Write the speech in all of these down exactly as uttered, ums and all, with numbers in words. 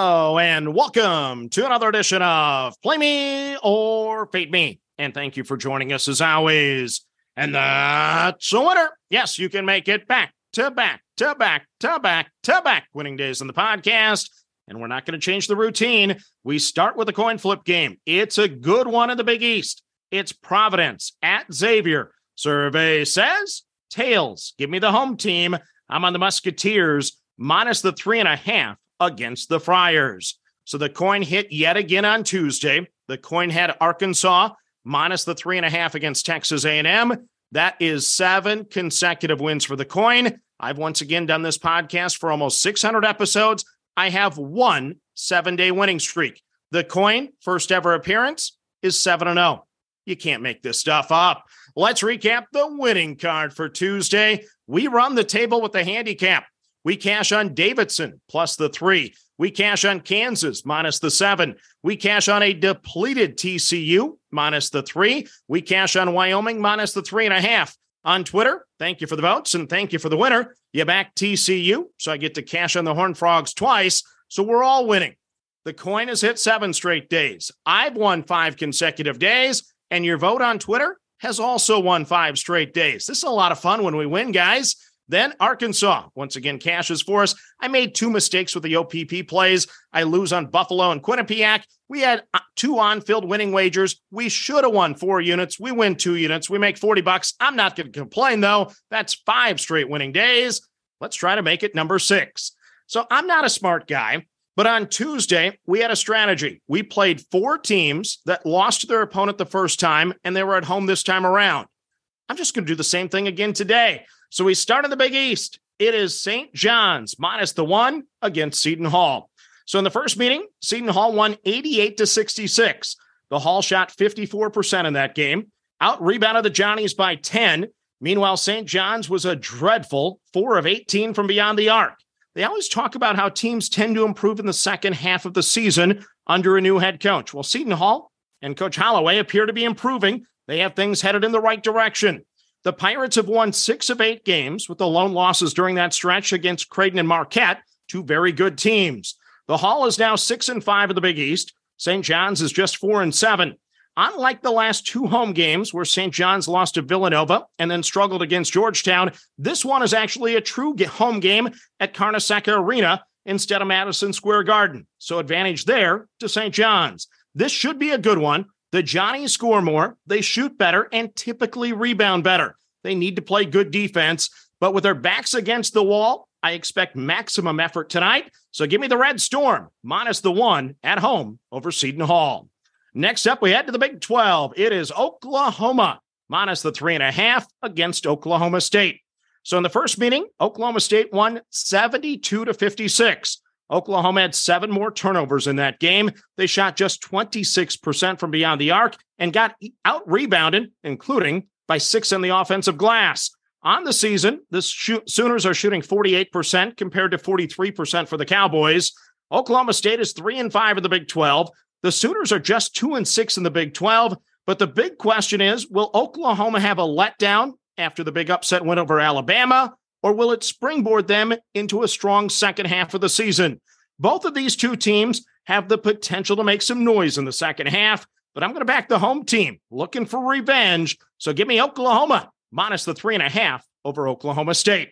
Hello and welcome to another edition of Play Me or Fade Me. And thank you for joining us as always. And that's a winner. Yes, you can make it back to back to back to back to back winning days on the podcast. And we're not going to change the routine. We start with a coin flip game. It's a good one in the Big East. It's Providence at Xavier. Survey says tails. Give me the home team. I'm on the Musketeers minus the three and a half against the Friars. So the coin hit yet again on Tuesday. The coin had Arkansas minus the three and a half against Texas A and M. That is seven consecutive wins for the coin. I've once again done this podcast for almost six hundred episodes. I have one seven-day winning streak. The coin, first ever appearance, is seven and oh. You can't make this stuff up. Let's recap the winning card for Tuesday. We run the table with the handicap. We cash on Davidson plus the three. We cash on Kansas minus the seven. We cash on a depleted T C U minus the three. We cash on Wyoming minus the three and a half. On Twitter, thank you for the votes and thank you for the winner. You back T C U, so I get to cash on the Horned Frogs twice. So we're all winning. The coin has hit seven straight days. I've won five consecutive days, and your vote on Twitter has also won five straight days. This is a lot of fun when we win, guys. Then Arkansas, once again, cashes for us. I made two mistakes with the O P P plays. I lose on Buffalo and Quinnipiac. We had two on-field winning wagers. We should have won four units. We win two units. We make forty bucks. I'm not going to complain, though. That's five straight winning days. Let's try to make it number six. So I'm not a smart guy, but on Tuesday, we had a strategy. We played four teams that lost to their opponent the first time, and they were at home this time around. I'm just going to do the same thing again today. So we start in the Big East. It is Saint John's minus the one against Seton Hall. So in the first meeting, Seton Hall won eighty-eight to sixty-six. The Hall shot fifty-four percent in that game. Out-rebounded the Johnnies by ten. Meanwhile, Saint John's was a dreadful four of eighteen from beyond the arc. They always talk about how teams tend to improve in the second half of the season under a new head coach. Well, Seton Hall and Coach Holloway appear to be improving. They have things headed in the right direction. The Pirates have won six of eight games with the lone losses during that stretch against Creighton and Marquette, two very good teams. The Hall is now six and five in the Big East. Saint John's is just four and seven. Unlike the last two home games where Saint John's lost to Villanova and then struggled against Georgetown, this one is actually a true home game at Carnesecca Arena instead of Madison Square Garden. So advantage there to Saint John's. This should be a good one. The Johnnies score more, they shoot better, and typically rebound better. They need to play good defense, but with their backs against the wall, I expect maximum effort tonight. So give me the Red Storm, minus the one at home over Seton Hall. Next up, we head to the Big twelve. It is Oklahoma, minus the three and a half against Oklahoma State. So in the first meeting, Oklahoma State won seventy-two to fifty-six. Oklahoma had seven more turnovers in that game. They shot just twenty-six percent from beyond the arc and got out-rebounded, including by six in the offensive glass. On the season, the Sooners are shooting forty-eight percent compared to forty-three percent for the Cowboys. Oklahoma State is three and five in the Big twelve. The Sooners are just two and six in the Big twelve. But the big question is, will Oklahoma have a letdown after the big upset win over Alabama? Or will it springboard them into a strong second half of the season? Both of these two teams have the potential to make some noise in the second half, but I'm going to back the home team looking for revenge. So give me Oklahoma minus the three and a half over Oklahoma State.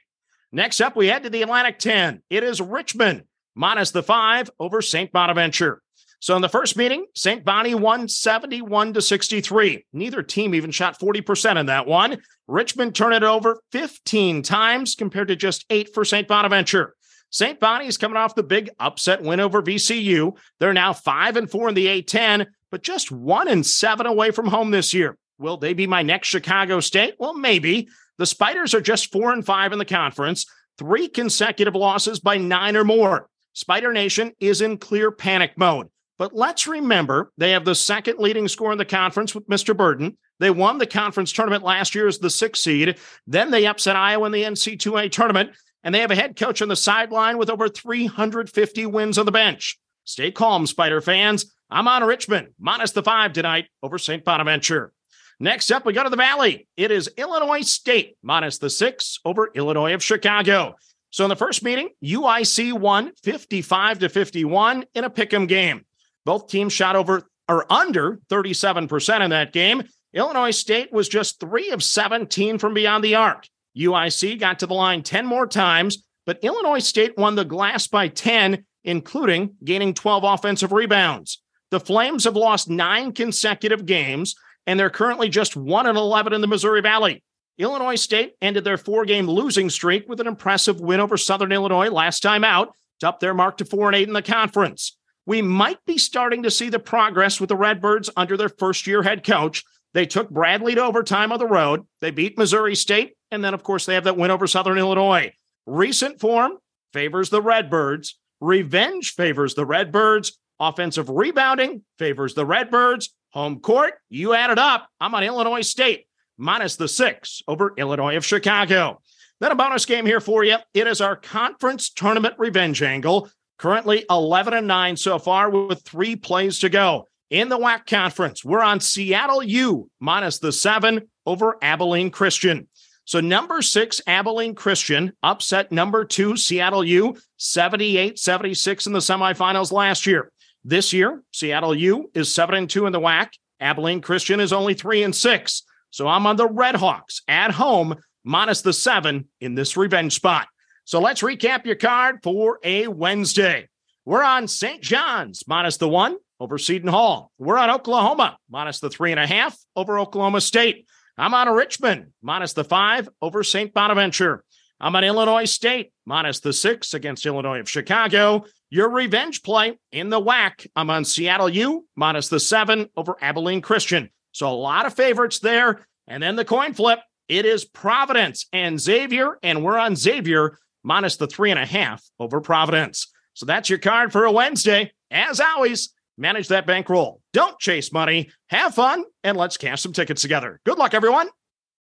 Next up, we head to the Atlantic ten. It is Richmond minus the five over Saint Bonaventure. So in the first meeting, Saint Bonnie won seventy-one to sixty-three. Neither team even shot forty percent in that one. Richmond turned it over fifteen times compared to just eight for Saint Bonaventure. Saint Bonnie is coming off the big upset win over V C U. They're now five and four in the A ten, but just one and seven away from home this year. Will they be my next Chicago State? Well, maybe. The Spiders are just four and five in the conference, three consecutive losses by nine or more. Spider Nation is in clear panic mode. But let's remember, they have the second leading scorer in the conference with Mister Burden. They won the conference tournament last year as the sixth seed. Then they upset Iowa in the N C double A tournament. And they have a head coach on the sideline with over three hundred fifty wins on the bench. Stay calm, Spider fans. I'm on Richmond, minus the five tonight over Saint Bonaventure. Next up, we go to the Valley. It is Illinois State, minus the six over Illinois of Chicago. So in the first meeting, U I C won fifty-five to fifty-one in a pick'em game. Both teams shot over or under thirty-seven percent in that game. Illinois State was just three of seventeen from beyond the arc. U I C got to the line ten more times, but Illinois State won the glass by ten, including gaining twelve offensive rebounds. The Flames have lost nine consecutive games, and they're currently just one and eleven in the Missouri Valley. Illinois State ended their four-game losing streak with an impressive win over Southern Illinois last time out, to up their mark to four and eight in the conference. We might be starting to see the progress with the Redbirds under their first-year head coach. They took Bradley to overtime on the road. They beat Missouri State, and then, of course, they have that win over Southern Illinois. Recent form favors the Redbirds. Revenge favors the Redbirds. Offensive rebounding favors the Redbirds. Home court, you add it up. I'm on Illinois State, minus the six over Illinois of Chicago. Then a bonus game here for you. It is our conference tournament revenge angle. Currently eleven and nine so far with three plays to go. In the W A C conference, we're on Seattle U, minus the seven over Abilene Christian. So number six, Abilene Christian, upset number two, Seattle U, seventy-eight seventy-six in the semifinals last year. This year, Seattle U is seven and two in the W A C. Abilene Christian is only three and six. So I'm on the Redhawks at home, minus the seven in this revenge spot. So let's recap your card for a Wednesday. We're on Saint John's, minus the one over Seton Hall. We're on Oklahoma, minus the three and a half over Oklahoma State. I'm on Richmond, minus the five over Saint Bonaventure. I'm on Illinois State, minus the six against Illinois of Chicago. Your revenge play in the W A C. I'm on Seattle U, minus the seven over Abilene Christian. So a lot of favorites there. And then the coin flip, it is Providence and Xavier, and we're on Xavier, minus the three and a half over Providence. So that's your card for a Wednesday. As always, manage that bankroll. Don't chase money. Have fun, and let's cash some tickets together. Good luck, everyone.